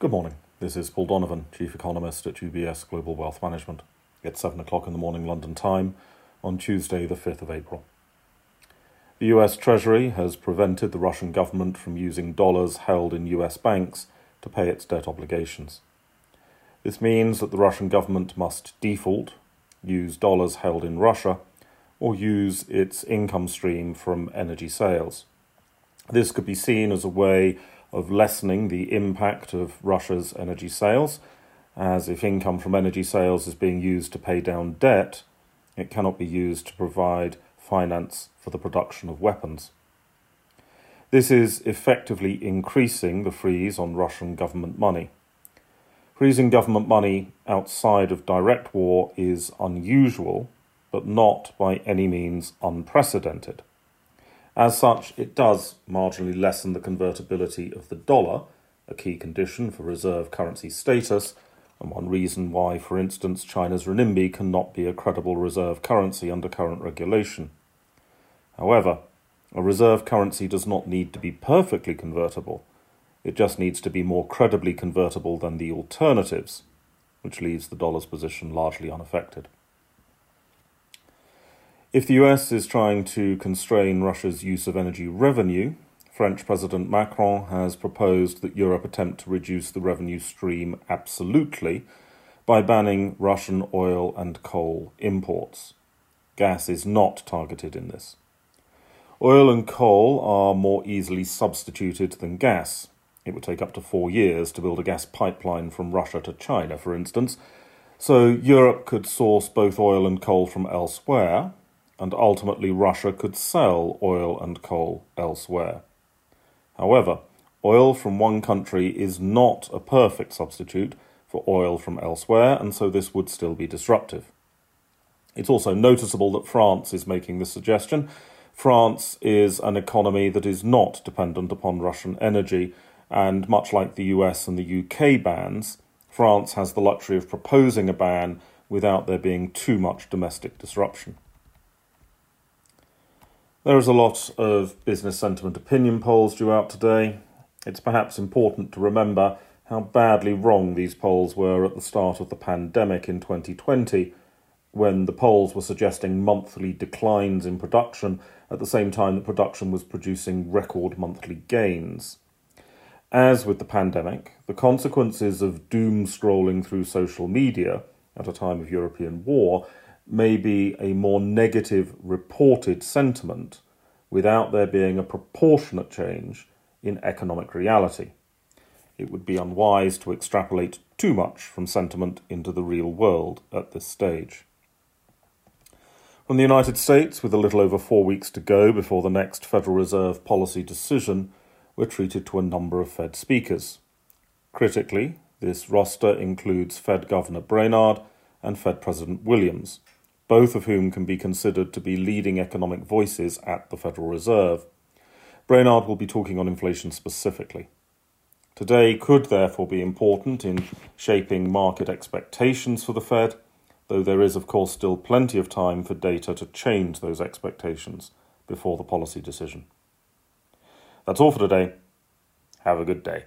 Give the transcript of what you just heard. Good morning. This is Paul Donovan, Chief Economist at UBS Global Wealth Management. It's 7 o'clock in the morning London time on Tuesday, the 5th of April. The US Treasury has prevented the Russian government from using dollars held in US banks to pay its debt obligations. This means that the Russian government must default, use dollars held in Russia, or use its income stream from energy sales. This could be seen as a way of lessening the impact of Russia's energy sales, as if income from energy sales is being used to pay down debt, it cannot be used to provide finance for the production of weapons. This is effectively increasing the freeze on Russian government money. Freezing government money outside of direct war is unusual, but not by any means unprecedented. As such, it does marginally lessen the convertibility of the dollar, a key condition for reserve currency status, and one reason why, for instance, China's renminbi cannot be a credible reserve currency under current regulation. However, a reserve currency does not need to be perfectly convertible. It just needs to be more credibly convertible than the alternatives, which leaves the dollar's position largely unaffected. If the US is trying to constrain Russia's use of energy revenue, French President Macron has proposed that Europe attempt to reduce the revenue stream absolutely by banning Russian oil and coal imports. Gas is not targeted in this. Oil and coal are more easily substituted than gas. It would take up to 4 years to build a gas pipeline from Russia to China, for instance, so Europe could source both oil and coal from elsewhere, and ultimately Russia could sell oil and coal elsewhere. However, oil from one country is not a perfect substitute for oil from elsewhere, and so this would still be disruptive. It's also noticeable that France is making this suggestion. France is an economy that is not dependent upon Russian energy, and much like the US and the UK bans, France has the luxury of proposing a ban without there being too much domestic disruption. There is a lot of business sentiment opinion polls due out today. It's perhaps important to remember how badly wrong these polls were at the start of the pandemic in 2020, when the polls were suggesting monthly declines in production at the same time that production was producing record monthly gains. As with the pandemic, the consequences of doom scrolling through social media at a time of European war may be a more negative reported sentiment without there being a proportionate change in economic reality. It would be unwise to extrapolate too much from sentiment into the real world at this stage. From the United States, with a little over 4 weeks to go before the next Federal Reserve policy decision, we're treated to a number of Fed speakers. Critically, this roster includes Fed Governor Brainard and Fed President Williams, both of whom can be considered to be leading economic voices at the Federal Reserve. Brainard will be talking on inflation specifically. Today could therefore be important in shaping market expectations for the Fed, though there is of course still plenty of time for data to change those expectations before the policy decision. That's all for today. Have a good day.